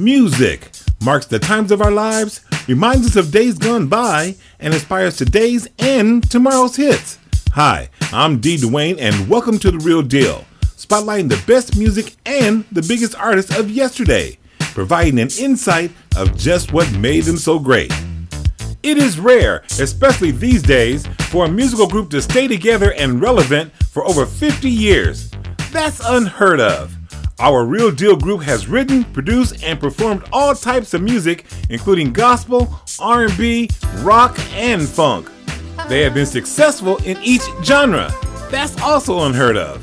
Music marks the times of our lives, reminds us of days gone by, and inspires today's and tomorrow's hits. Hi, I'm D. Duane, and welcome to The Real Deal, spotlighting the best music and the biggest artists of yesterday, providing an insight of just what made them so great. It is rare, especially these days, for a musical group to stay together and relevant for over 50 years. That's unheard of. Our Real Deal group has written, produced, and performed all types of music, including gospel, R&B, rock, and funk. They have been successful in each genre. That's also unheard of.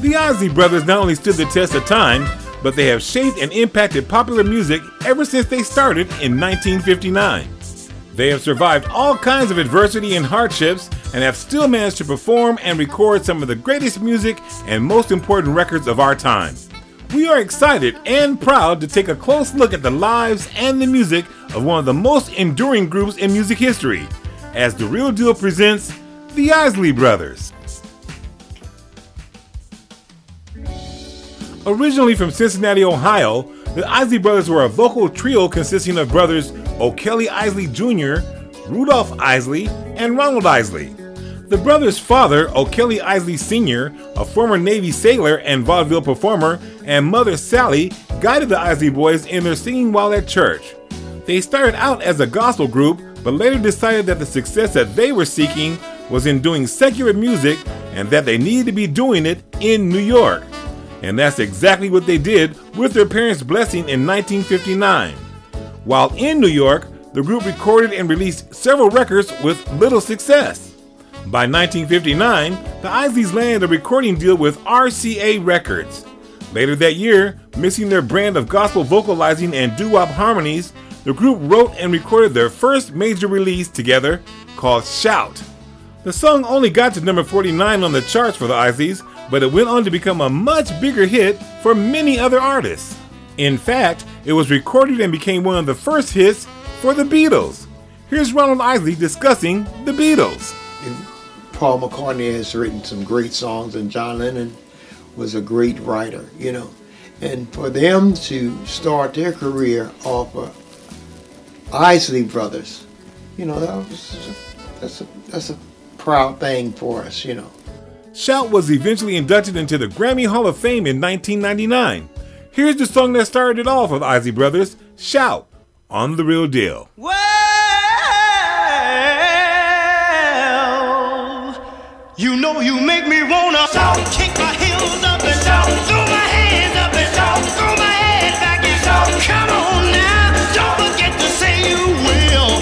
The Isley Brothers not only stood the test of time, but they have shaped and impacted popular music ever since they started in 1959. They have survived all kinds of adversity and hardships and have still managed to perform and record some of the greatest music and most important records of our time. We are excited and proud to take a close look at the lives and the music of one of the most enduring groups in music history, as The Real Deal presents The Isley Brothers. Originally from Cincinnati, Ohio, the Isley Brothers were a vocal trio consisting of brothers O'Kelly Isley Jr., Rudolph Isley, and Ronald Isley. The brothers' father, O'Kelly Isley Sr., a former Navy sailor and vaudeville performer, and mother Sally guided the Isley boys in their singing while at church. They started out as a gospel group, but later decided that the success that they were seeking was in doing secular music and that they needed to be doing it in New York. And that's exactly what they did with their parents' blessing in 1959. While in New York, the group recorded and released several records with little success. By 1959, the Isleys landed a recording deal with RCA Records. Later that year, mixing their brand of gospel vocalizing and doo-wop harmonies, the group wrote and recorded their first major release together called Shout. The song only got to number 49 on the charts for the Isleys, but it went on to become a much bigger hit for many other artists. In fact, it was recorded and became one of the first hits for the Beatles. Here's Ronald Isley discussing the Beatles. Paul McCartney has written some great songs, and John Lennon was a great writer, you know. And for them to start their career off of Isley Brothers, you know, that's a proud thing for us, you know. Shout was eventually inducted into the Grammy Hall of Fame in 1999. Here's the song that started it all for the Isley Brothers, Shout, on The Real Deal. Well, you know you make me wanna shout, kick my heels up and shout, throw my hands up and shout, throw my head back and shout, come on now, don't forget to say you will,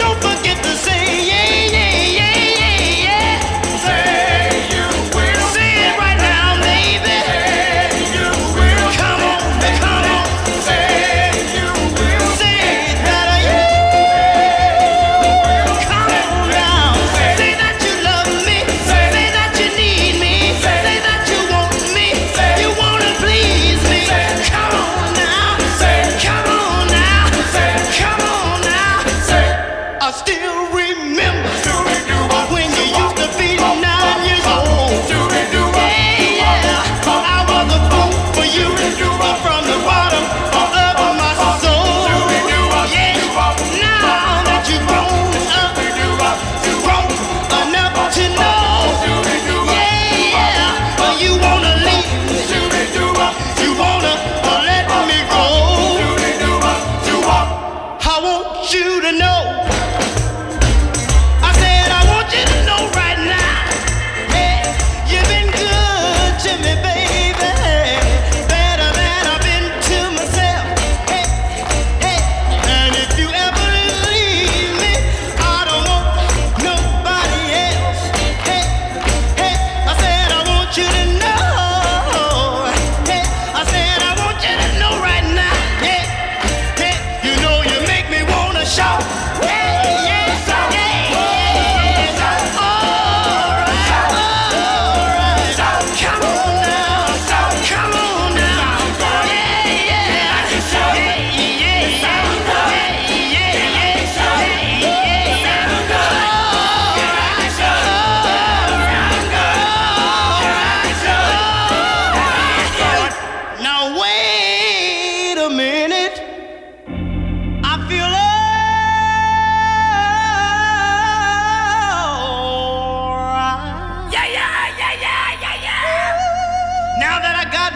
don't forget to say yeah, yeah, yeah, yeah, yeah, say you will, say it right now, baby, say you will, come on, come on, say you will, say it better, yeah, come on now, say that you love me, say that you need me, say that you want me,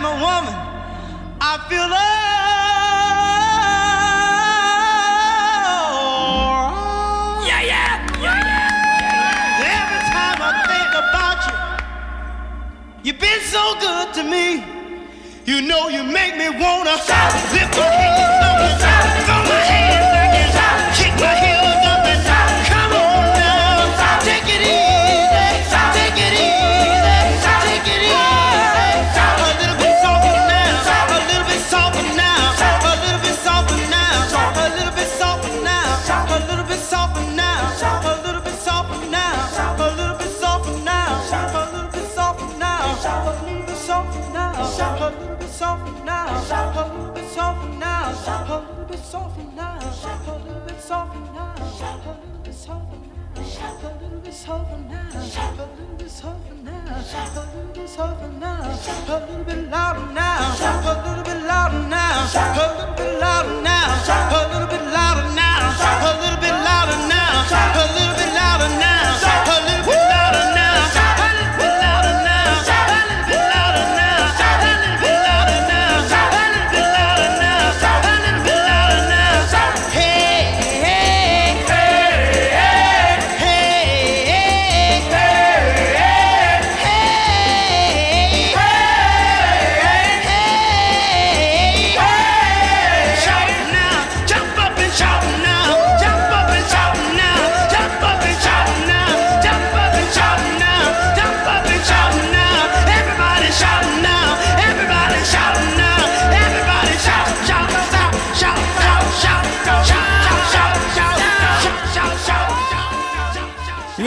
my woman, I feel alright. Yeah, yeah, yeah, yeah. Every time I think about you, you've been so good to me. You know you make me wanna shout, lift my hands up and shout, throw my hands back and shout, kick my heels up and shout. Come on now, take it easy.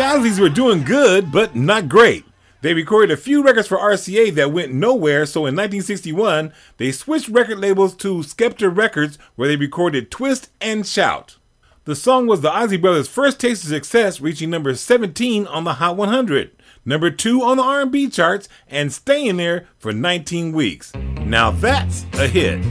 Isleys were doing good, but not great. They recorded a few records for RCA that went nowhere, so in 1961, they switched record labels to Scepter Records, where they recorded Twist and Shout. The song was the Isley Brothers' first taste of success, reaching number 17 on the Hot 100, number 2 on the R&B charts, and staying there for 19 weeks. Now that's a hit.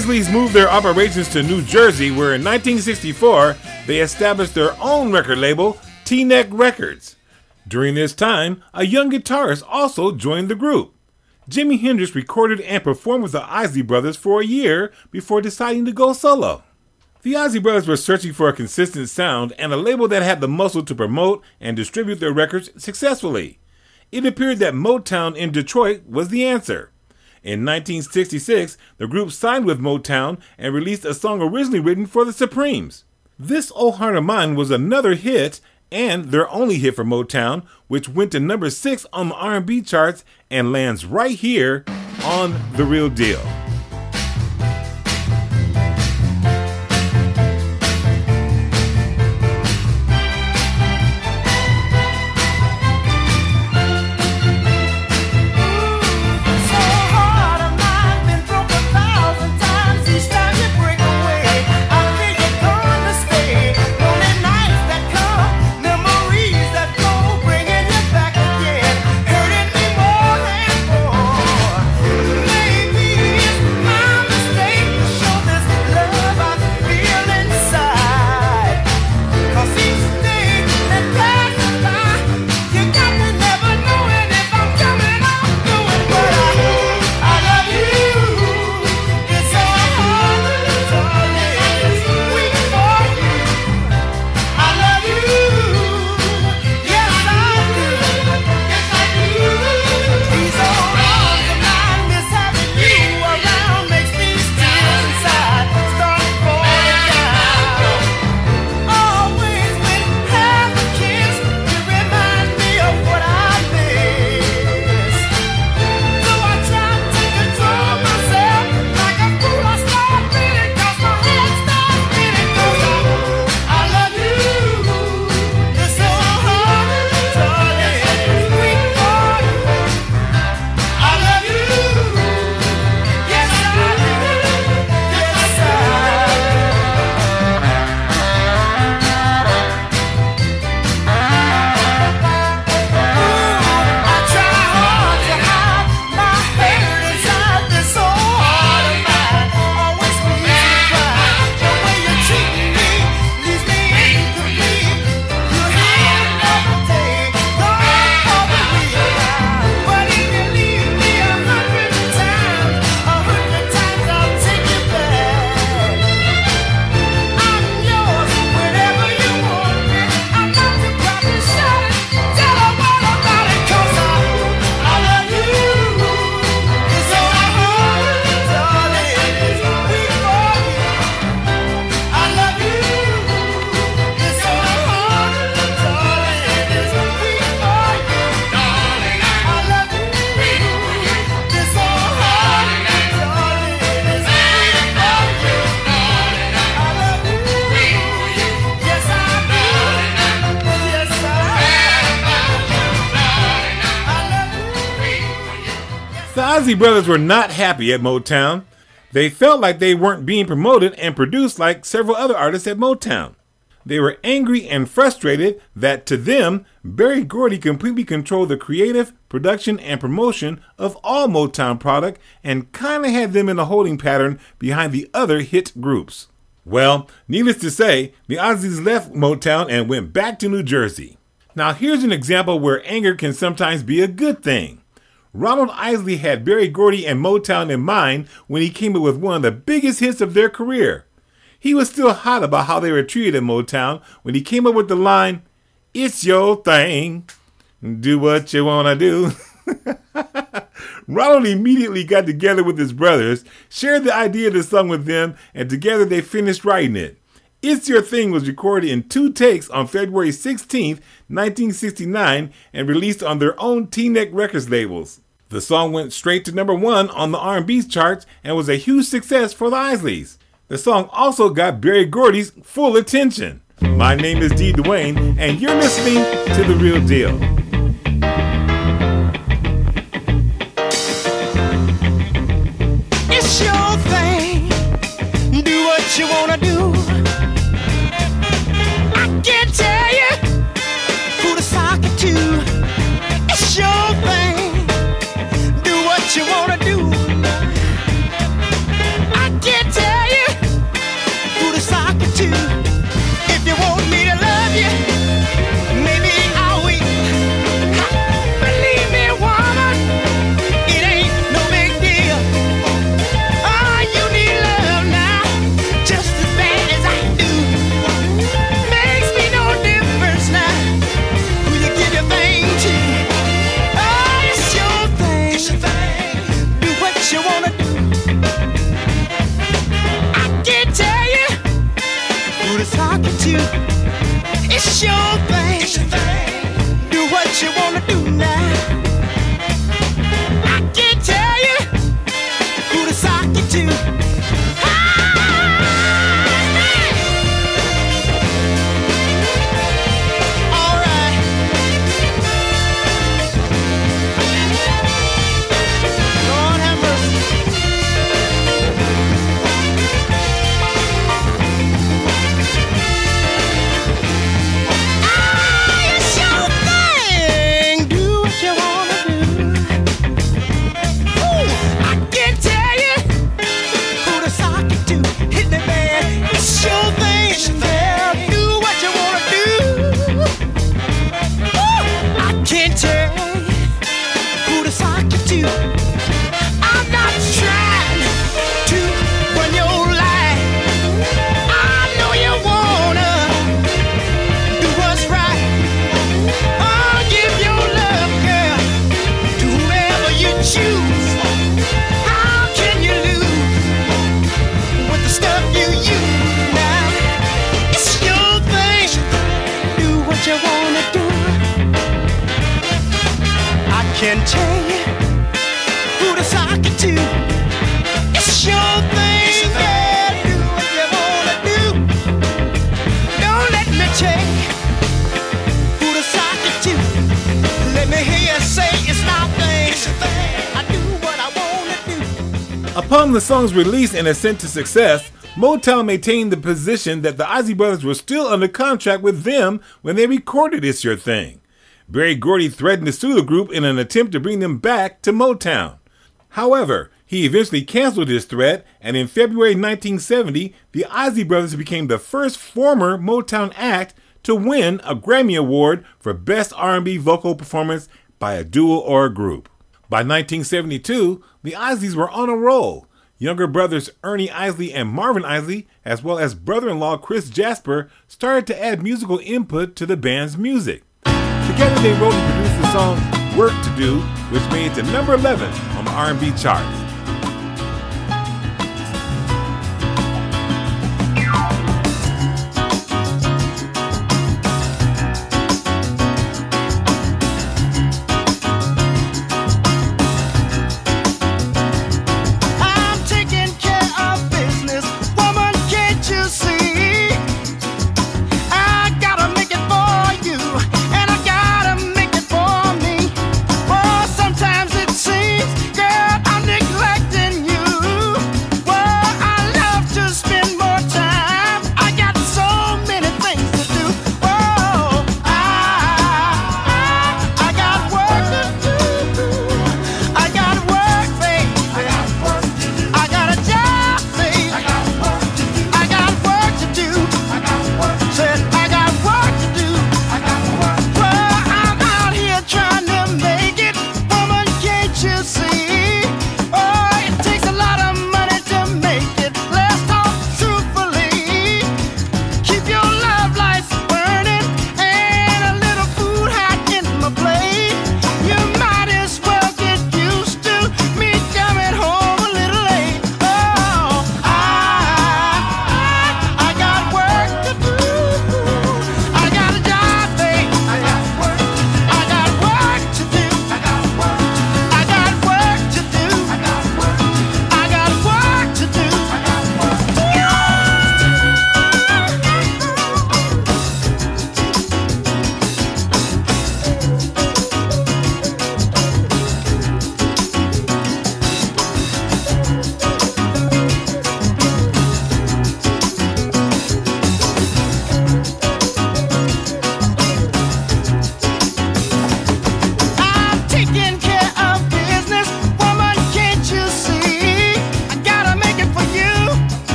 Isleys moved their operations to New Jersey, where in 1964, they established their own record label, T-Neck Records. During this time, a young guitarist also joined the group. Jimi Hendrix recorded and performed with the Isley Brothers for a year before deciding to go solo. The Isley Brothers were searching for a consistent sound and a label that had the muscle to promote and distribute their records successfully. it appeared that Motown in Detroit was the answer. In 1966, the group signed with Motown and released a song originally written for the Supremes. This Old Heart of Mine was another hit, and their only hit for Motown, which went to number 6 on the R&B charts and lands right here on The Real Deal. The Isley Brothers were not happy at Motown. They felt like they weren't being promoted and produced like several other artists at Motown. They were angry and frustrated that, to them, Berry Gordy completely controlled the creative, production, and promotion of all Motown product and kind of had them in a holding pattern behind the other hit groups. Well, needless to say, the Isleys left Motown and went back to New Jersey. Now here's an example where anger can sometimes be a good thing. Ronald Isley had Berry Gordy and Motown in mind when he came up with one of the biggest hits of their career. He was still hot about how they were treated at Motown when he came up with the line, "It's your thing, do what you wanna do." Ronald immediately got together with his brothers, shared the idea of the song with them, and together they finished writing it. It's Your Thing was recorded in 2 takes on February 16, 1969, and released on their own T-Neck Records labels. The song went straight to number 1 on the R&B charts and was a huge success for the Isleys. The song also got Berry Gordy's full attention. My name is D. Duane, and you're listening to The Real Deal. It's your thing. Do what you wanna do. Can't tell you who to sock it to. It's your thing. Do what you wanna do. I can't tell you who to sock it to. If you want me to love you, maybe I'll wait. Can't tell you who to sock it to. It's your thing, yeah. Do what you wanna do. Don't let me tell you who to sock it to. Let me hear you say it's my thing. It's your thing. I do what I wanna do. Upon the song's release and ascent to success, Motown maintained the position that the Isley Brothers were still under contract with them when they recorded It's Your Thing. Berry Gordy threatened to sue the group in an attempt to bring them back to Motown. However, he eventually canceled his threat, and in February 1970, the Isley Brothers became the first former Motown act to win a Grammy Award for Best R&B Vocal Performance by a Duo or a Group. By 1972, the Isleys were on a roll. Younger brothers Ernie Isley and Marvin Isley, as well as brother-in-law Chris Jasper, started to add musical input to the band's music. Together they wrote and produced the song Work To Do, which made it to number 11 on the R&B charts.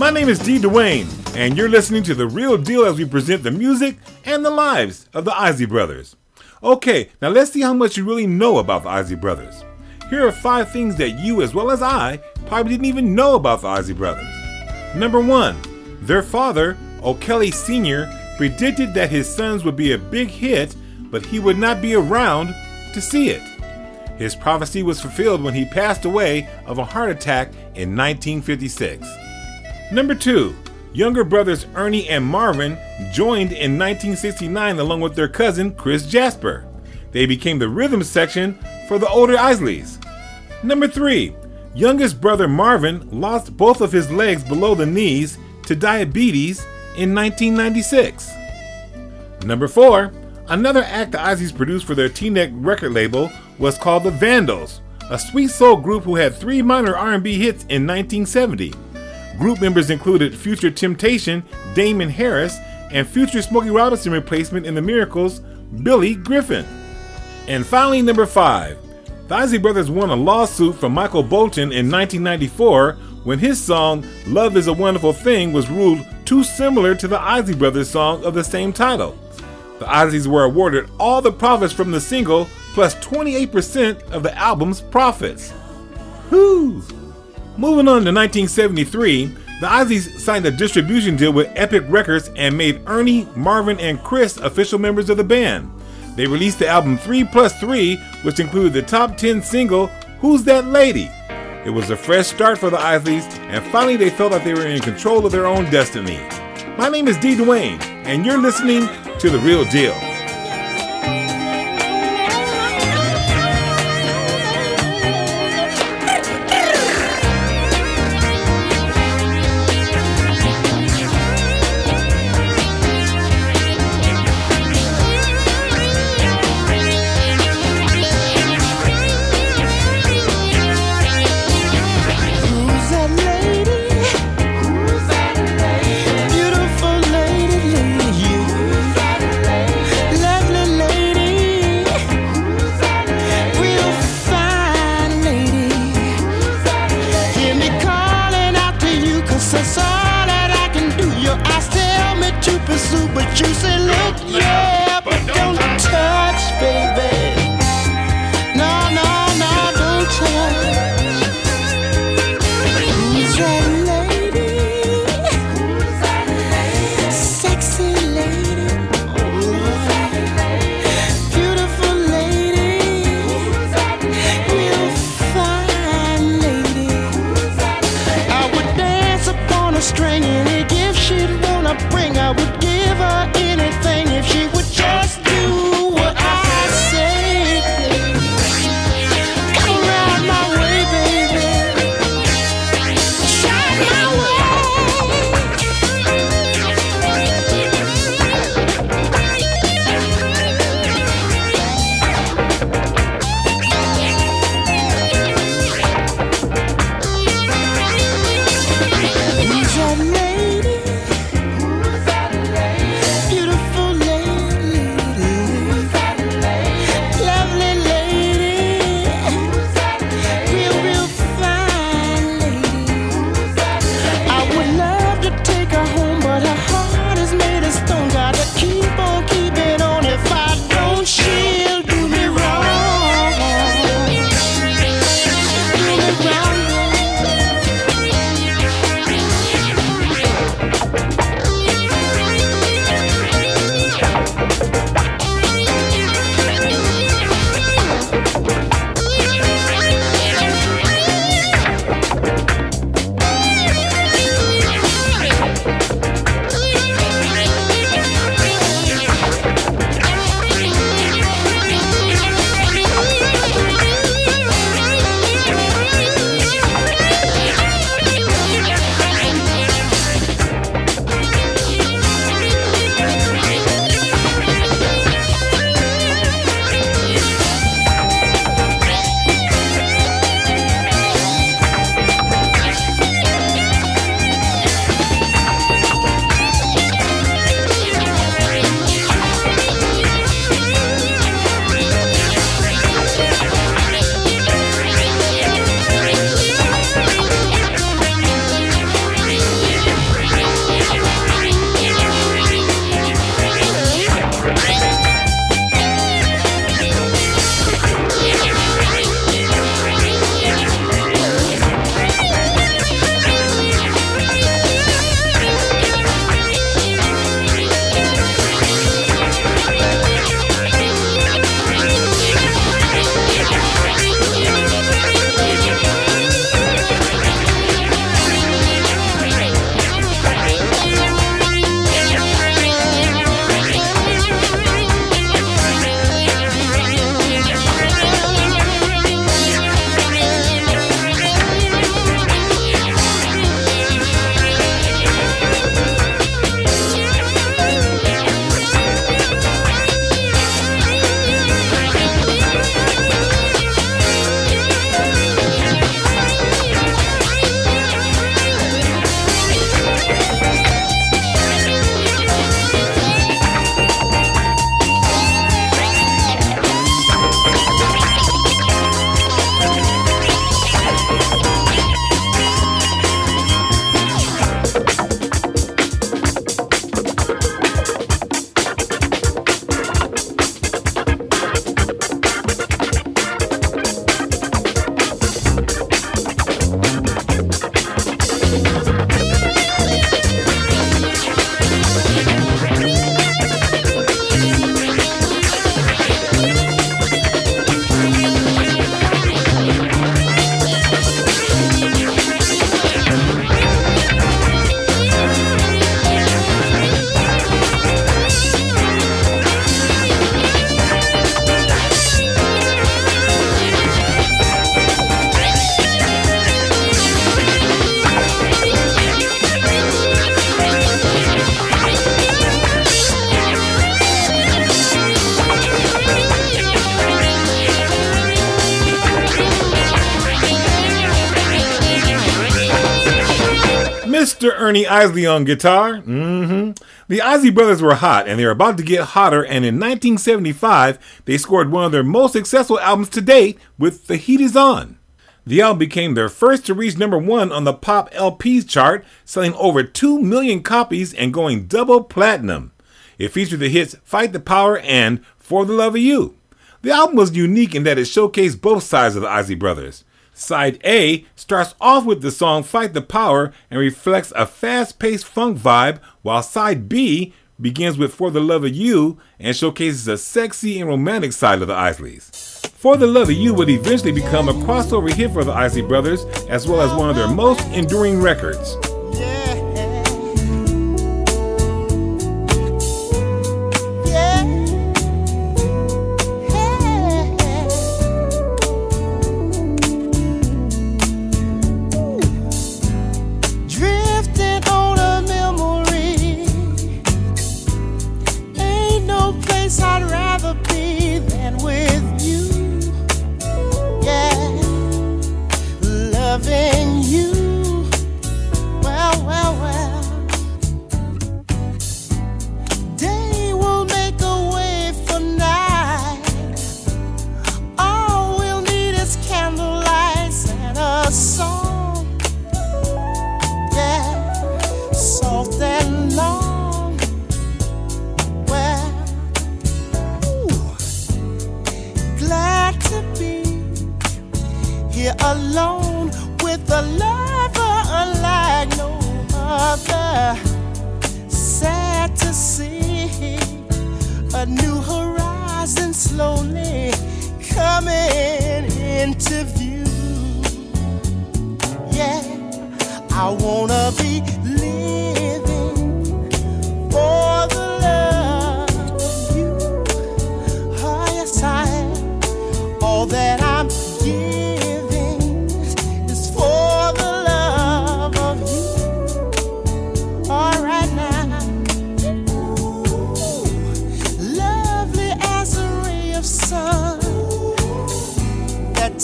My name is D. Duane, and you're listening to The Real Deal as we present the music and the lives of the Isley Brothers. Okay, now let's see how much you really know about the Isley Brothers. Here are 5 things that you, as well as I, probably didn't even know about the Isley Brothers. Number 1, their father, O'Kelly Sr., predicted that his sons would be a big hit, but he would not be around to see it. His prophecy was fulfilled when he passed away of a heart attack in 1956. Number 2, Younger brothers Ernie and Marvin joined in 1969 along with their cousin Chris Jasper. They became the rhythm section for the older Isleys. Number 3. Youngest brother Marvin lost both of his legs below the knees to diabetes in 1996. Number 4. Another act the Isleys produced for their T-Neck record label was called The Vandals, a sweet soul group who had 3 minor R&B hits in 1970. Group members included future Temptation, Damon Harris, and future Smokey Robinson replacement in The Miracles, Billy Griffin. And finally, number 5. The Isley Brothers won a lawsuit from Michael Bolton in 1994 when his song, Love Is a Wonderful Thing, was ruled too similar to the Isley Brothers song of the same title. The Isleys were awarded all the profits from the single, plus 28% of the album's profits. Whew! Moving on to 1973, the Isleys signed a distribution deal with Epic Records and made Ernie, Marvin, and Chris official members of the band. They released the album 3+3, which included the top 10 single, Who's That Lady? It was a fresh start for the Isleys, and finally they felt that they were in control of their own destiny. My name is D. Duane, and you're listening to The Real Deal. String, and if she'd wanna bring, I would give her anything if she would. Mr. Ernie Isley on guitar. The Isley Brothers were hot, and they were about to get hotter, and in 1975, they scored one of their most successful albums to date with The Heat Is On. The album became their first to reach number one on the Pop LPs chart, selling over 2 million copies and going double platinum. It featured the hits Fight the Power and For The Love Of You. The album was unique in that it showcased both sides of the Isley Brothers. Side A starts off with the song Fight the Power and reflects a fast-paced funk vibe, while Side B begins with For the Love of You and showcases a sexy and romantic side of the Isleys. For the Love of You would eventually become a crossover hit for the Isley Brothers, as well as one of their most enduring records. Alone with a lover unlike no other, sad to see a new horizon slowly coming into view. Yeah, I wanna be living for the love of you. Oh yes, I am. All that I'm giving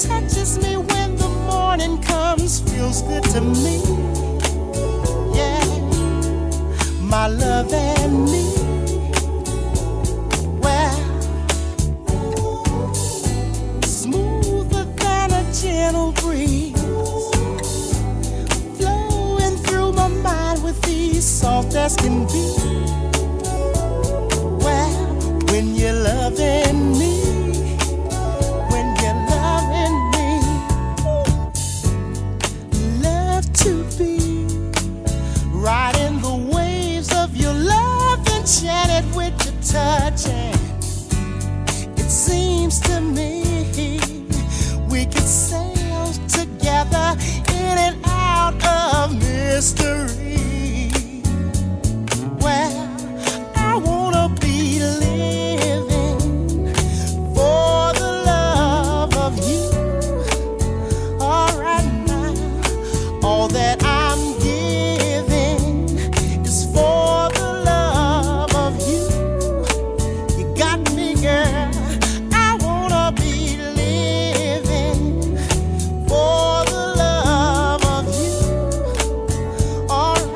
touches me when the morning comes, feels good to me. Yeah, my love and me. Well, smoother than a gentle breeze, flowing through my mind with ease, soft as can be. Well, when you're loving me. Touching. It seems to me we could sail together in and out of mystery. Well, I wanna be living for the love of you. All right now, all that I. All right.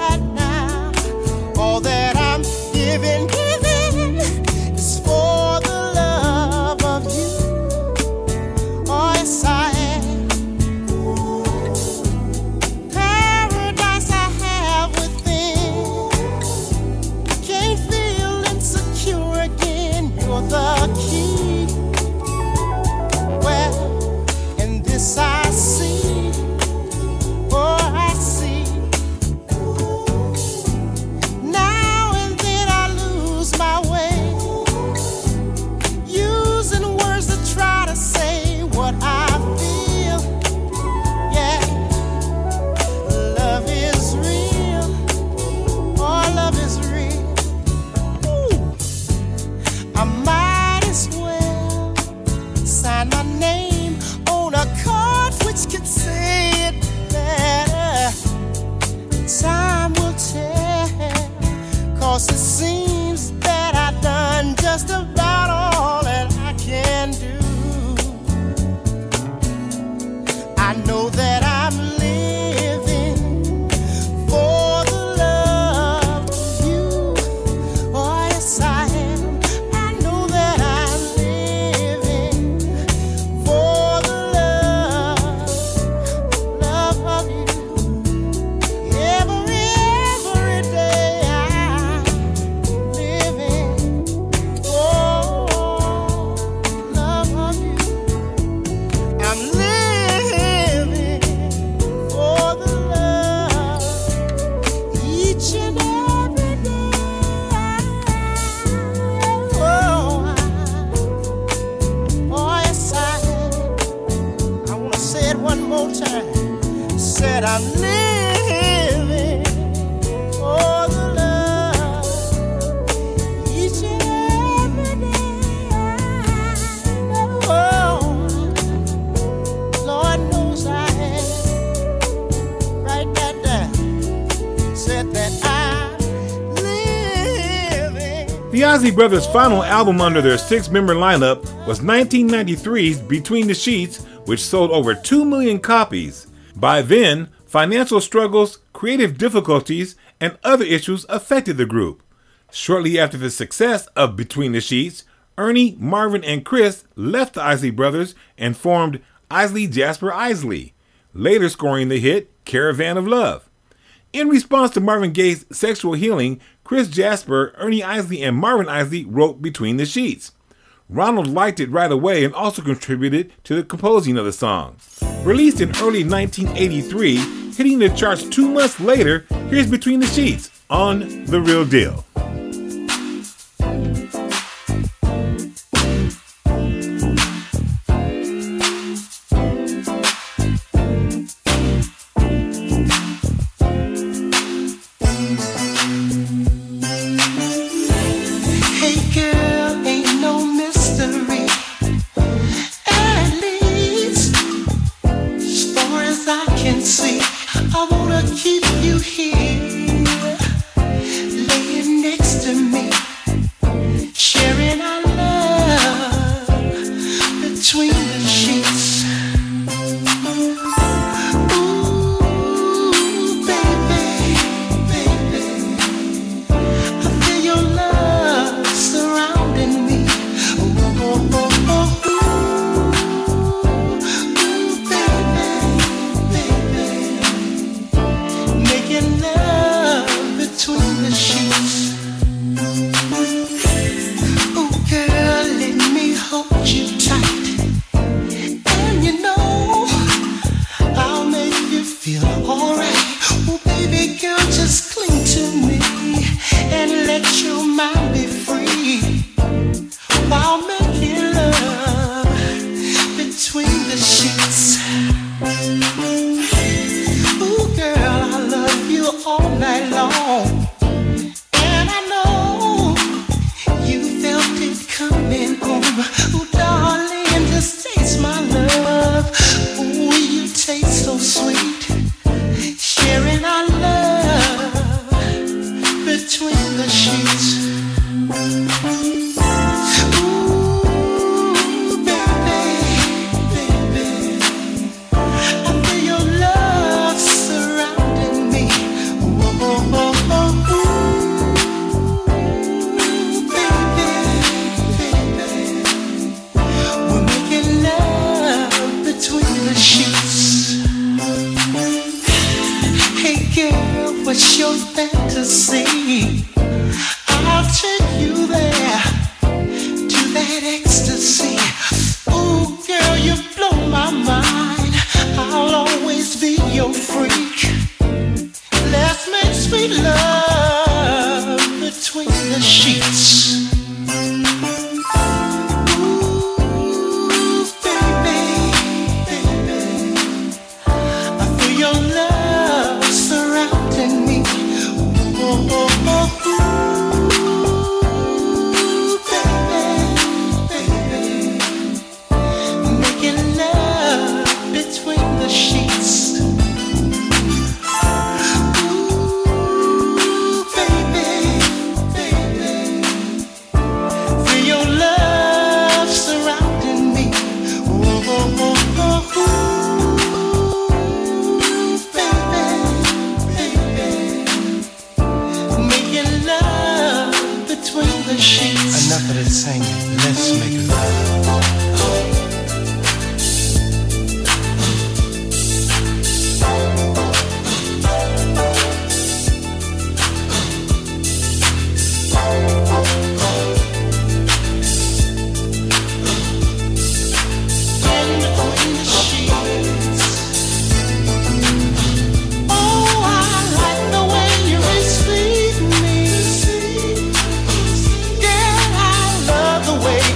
The Isley Brothers' final album under their six-member lineup was 1993's Between the Sheets, which sold over 2 million copies. By then, financial struggles, creative difficulties, and other issues affected the group. Shortly after the success of Between the Sheets, Ernie, Marvin, and Chris left the Isley Brothers and formed Isley Jasper Isley, later scoring the hit Caravan of Love. In response to Marvin Gaye's sexual healing, Chris Jasper, Ernie Isley, and Marvin Isley wrote Between the Sheets. Ronald liked it right away and also contributed to the composing of the song. Released in early 1983, hitting the charts 2 months later, here's Between the Sheets on The Real Deal.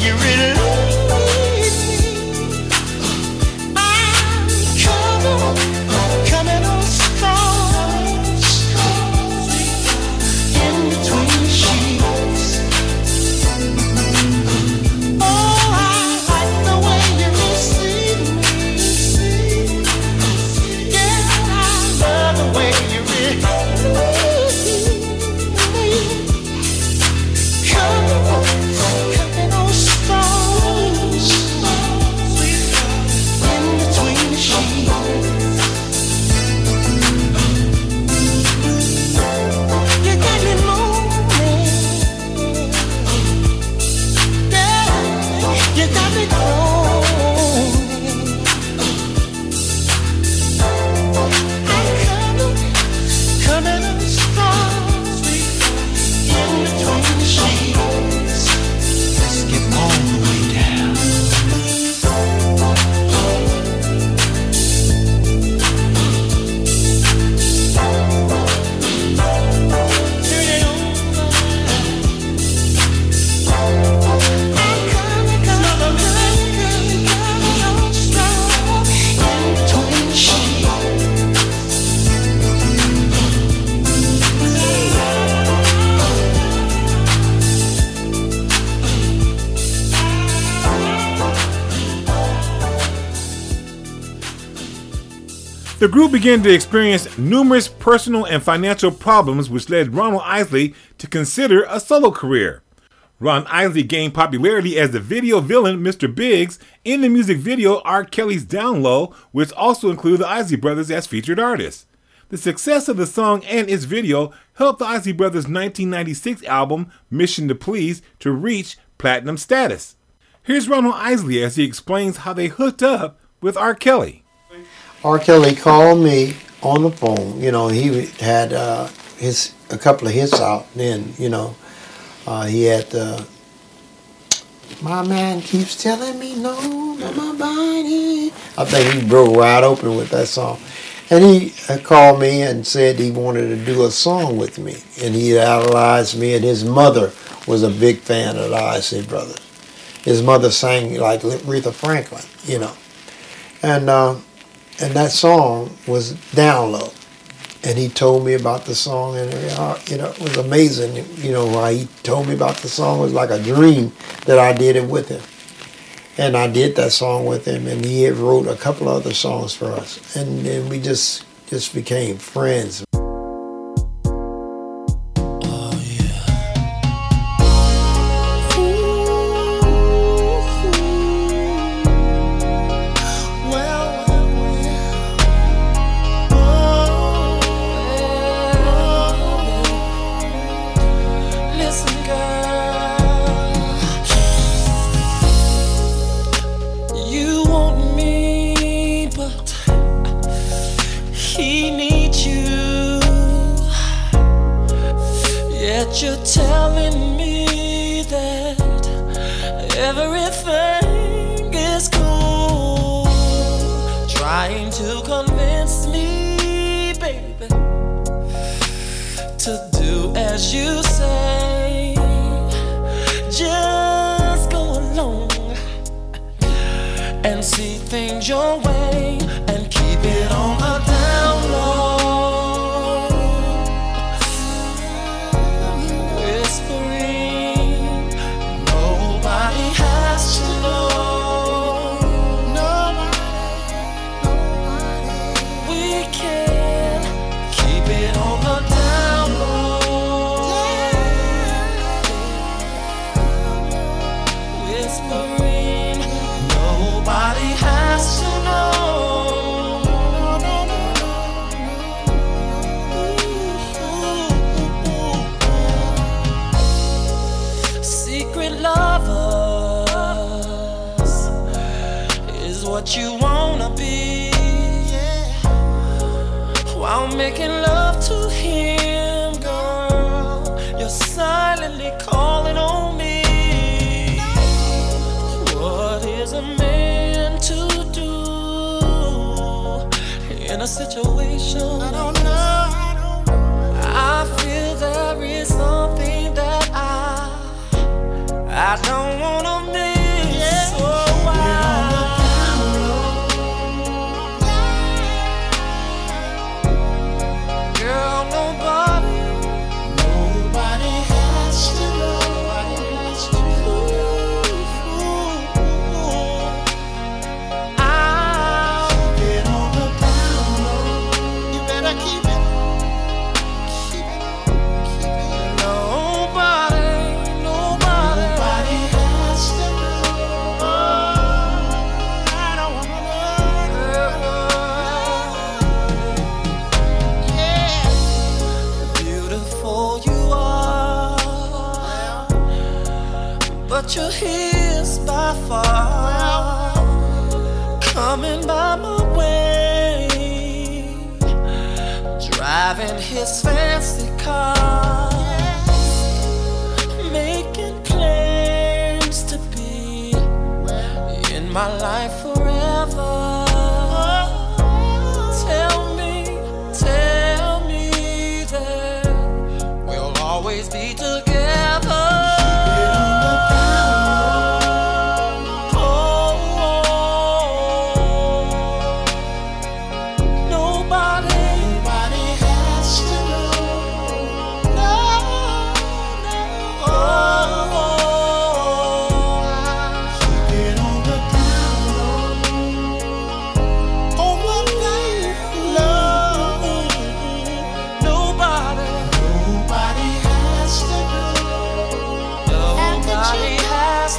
You really The group began to experience numerous personal and financial problems, which led Ronald Isley to consider a solo career. Ron Isley gained popularity as the video villain Mr. Biggs in the music video R. Kelly's Down Low, which also included the Isley Brothers as featured artists. The success of the song and its video helped the Isley Brothers' 1996 album, Mission to Please, to reach platinum status. Here's Ronald Isley as he explains how they hooked up with R. Kelly. R. Kelly called me on the phone. You know, he had a couple of hits out then, you know. He had, my man keeps telling me no, but my body. I think he broke wide open with that song. And he called me and said he wanted to do a song with me. And he idolized me, and his mother was a big fan of the Isley Brothers. His mother sang like Aretha Franklin, you know. And that song was Down Low. And he told me about the song, and you know, it was amazing. You know, why he told me about the song, it was like a dream that I did it with him. And I did that song with him, and he had wrote a couple of other songs for us. And then we just became friends.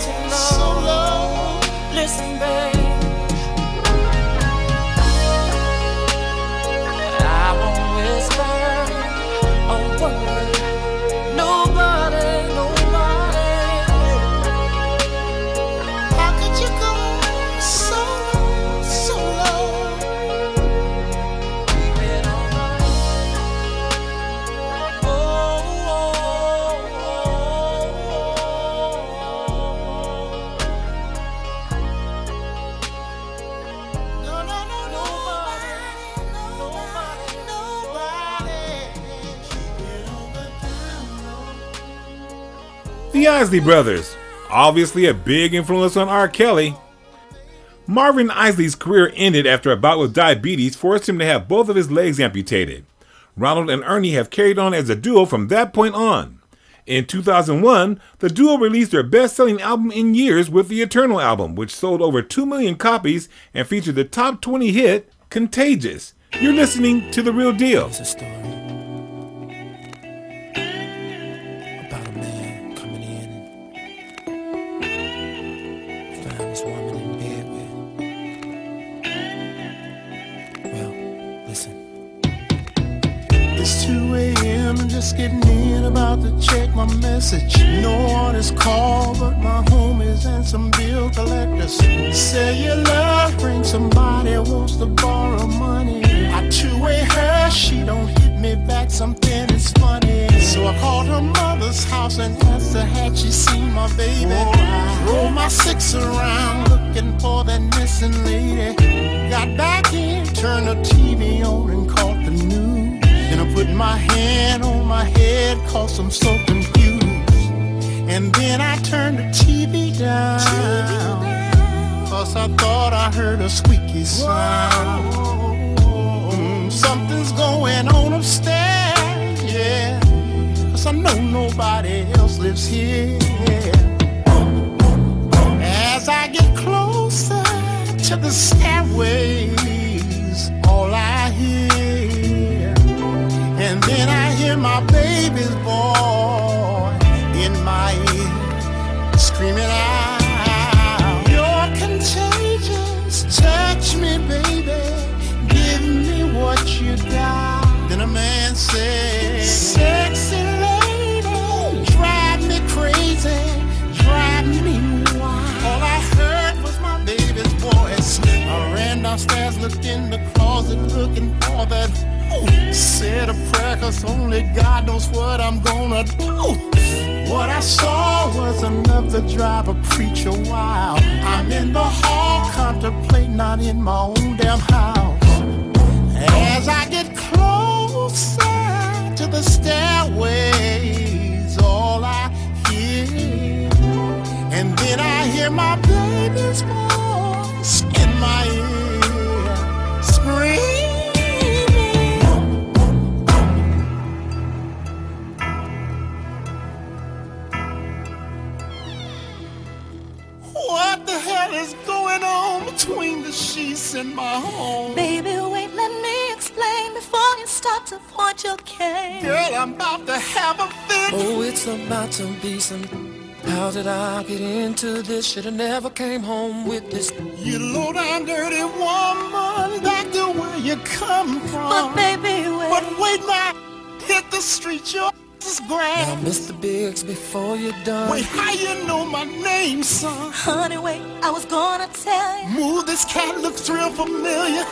last too long. Listen, babe, I won't whisper a word. Nobody, nobody. How could you go so long, so long? We've been on the road. No, no, no, nobody, nobody, nobody. Keep it on the down low. The Isley Brothers, obviously a big influence on R. Kelly. Marvin Isley's career ended after a bout with diabetes forced him to have both of his legs amputated. Ronald and Ernie have carried on as a duo from that point on. In 2001, the duo released their best-selling album in years with the Eternal album, which sold over 2 million copies and featured the top 20 hit, Contagious. You're listening to The Real Deal. It's a story about a man coming in, found this woman in bed with. Well, listen. It's 2 a.m. I'm just getting in, about to check my message. No one is called but my homies and some bill collectors. Say your love, bring somebody wants to borrow money. I two-way her, she don't hit me back, something is funny. So I called her mother's house and asked her had she seen my baby. Roll my six around looking for that missing lady. Got back in, turned the TV on and caught the news. Then I put my hand on my head, cause I'm so confused. And then I turned the TV down, cause I thought I heard a squeaky sound. Something's going on upstairs, yeah, cause I know nobody else lives here. As I get closer to the stairways, all I hear, and then I hear my baby's voice in my ear, screaming out, "You're contagious, touch me, baby, give me what you got." Then a man said, "Sexy lady, drive me crazy, drive me wild." All I heard was my baby's voice. I ran downstairs, looked in the closet, looking for that. Said a prayer, cause only God knows what I'm gonna do. What I saw was enough to drive a preacher wild. I'm in the hall, contemplating, not in my own damn house. As I get closer to the stairways, all I hear, and then I hear my baby's voice in my ear, screaming. What the hell is going on between the sheets in my home? Baby, wait, let me explain before you start to point your cane. Girl, I'm about to have a fit. Oh, it's about to be some. How did I get into this? Should have never came home with this. You low down dirty woman, back to where you come from. But baby, wait. But wait, now hit the street, your ass is Now, grass. Mr. Biggs, before you're done, Wait, how you know my name, son? Honey, wait, I was gonna tell you. Move, this cat looks real familiar.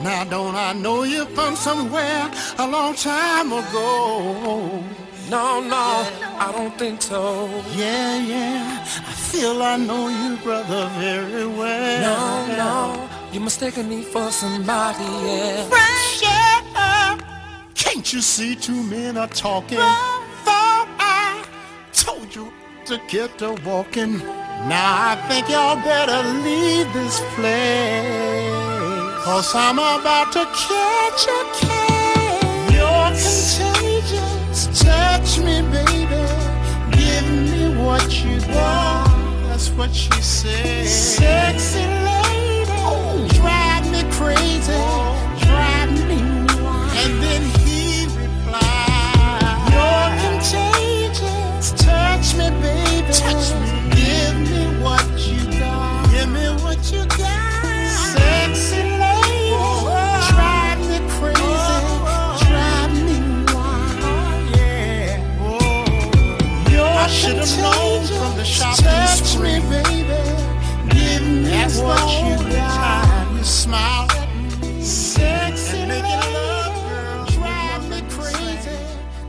Now don't I know you from somewhere a long time ago? No, I don't think so. Yeah, I feel I know you, brother, very well. No, you're mistaking me for somebody else. Fresh air. Can't you see two men are talking? Thought I told you to get to walking. Now I think y'all better leave this place, cause I'm about to catch a case. You're contagious, touch me, baby, give me what you got. That's what she said. Sexy lady, drive me crazy, drive me wild. And then he replied, you're contagious, touch me, baby, touch me. should have known from the shopping spree. That's what you time. You smile at me. Sexy and making love, girl. Drive me crazy.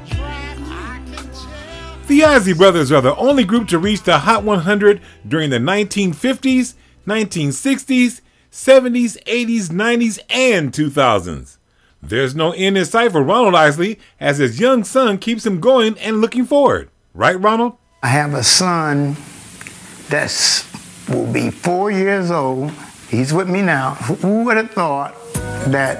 Drive me. I can tell. The Isley Brothers are the only group to reach the Hot 100 during the 1950s, 1960s, 70s, 80s, 90s, and 2000s. There's no end in sight for Ronald Isley as his young son keeps him going and looking forward. Right, Ronald? I have a son that's will be 4 years old. He's with me now. Who would have thought that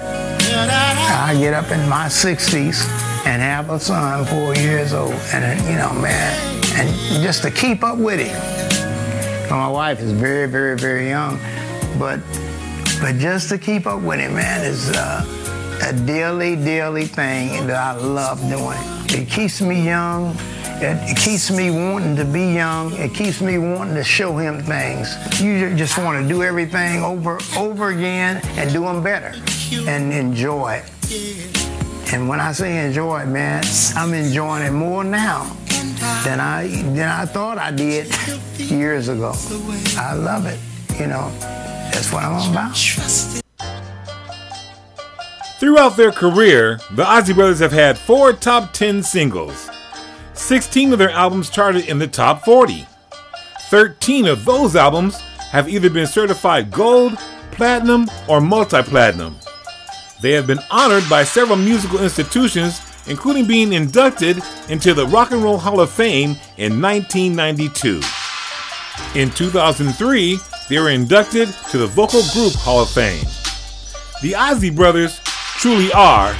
I get up in my 60s and have a son 4 years old? And, you know, man, and just to keep up with him. My wife is very, very, very young, but just to keep up with him, man, is a dearly, dearly thing that I love doing. It keeps me young. It keeps me wanting to be young. It keeps me wanting to show him things. You just want to do everything over again and do them better and enjoy it. And when I say enjoy it, man, I'm enjoying it more now than I thought I did years ago. I love it. You know, that's what I'm all about. Throughout their career, the Isley Brothers have had 4 top 10 singles. 16 of their albums charted in the top 40. 13 of those albums have either been certified gold, platinum, or multi-platinum. They have been honored by several musical institutions, including being inducted into the Rock and Roll Hall of Fame in 1992. In 2003, they were inducted to the Vocal Group Hall of Fame. The Isley Brothers truly are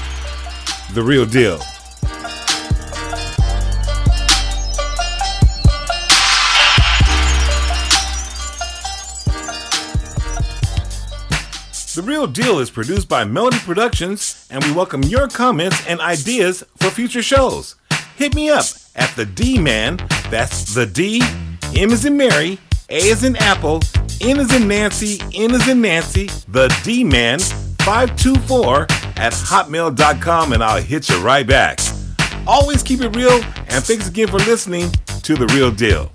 the real deal. The Real Deal is produced by Melody Productions, and we welcome your comments and ideas for future shows. Hit me up at the D-Man, that's the D, M as in Mary, A as in Apple, N as in Nancy, N as in Nancy, the D-Man, 524@hotmail.com, and I'll hit you right back. Always keep it real, and thanks again for listening to The Real Deal.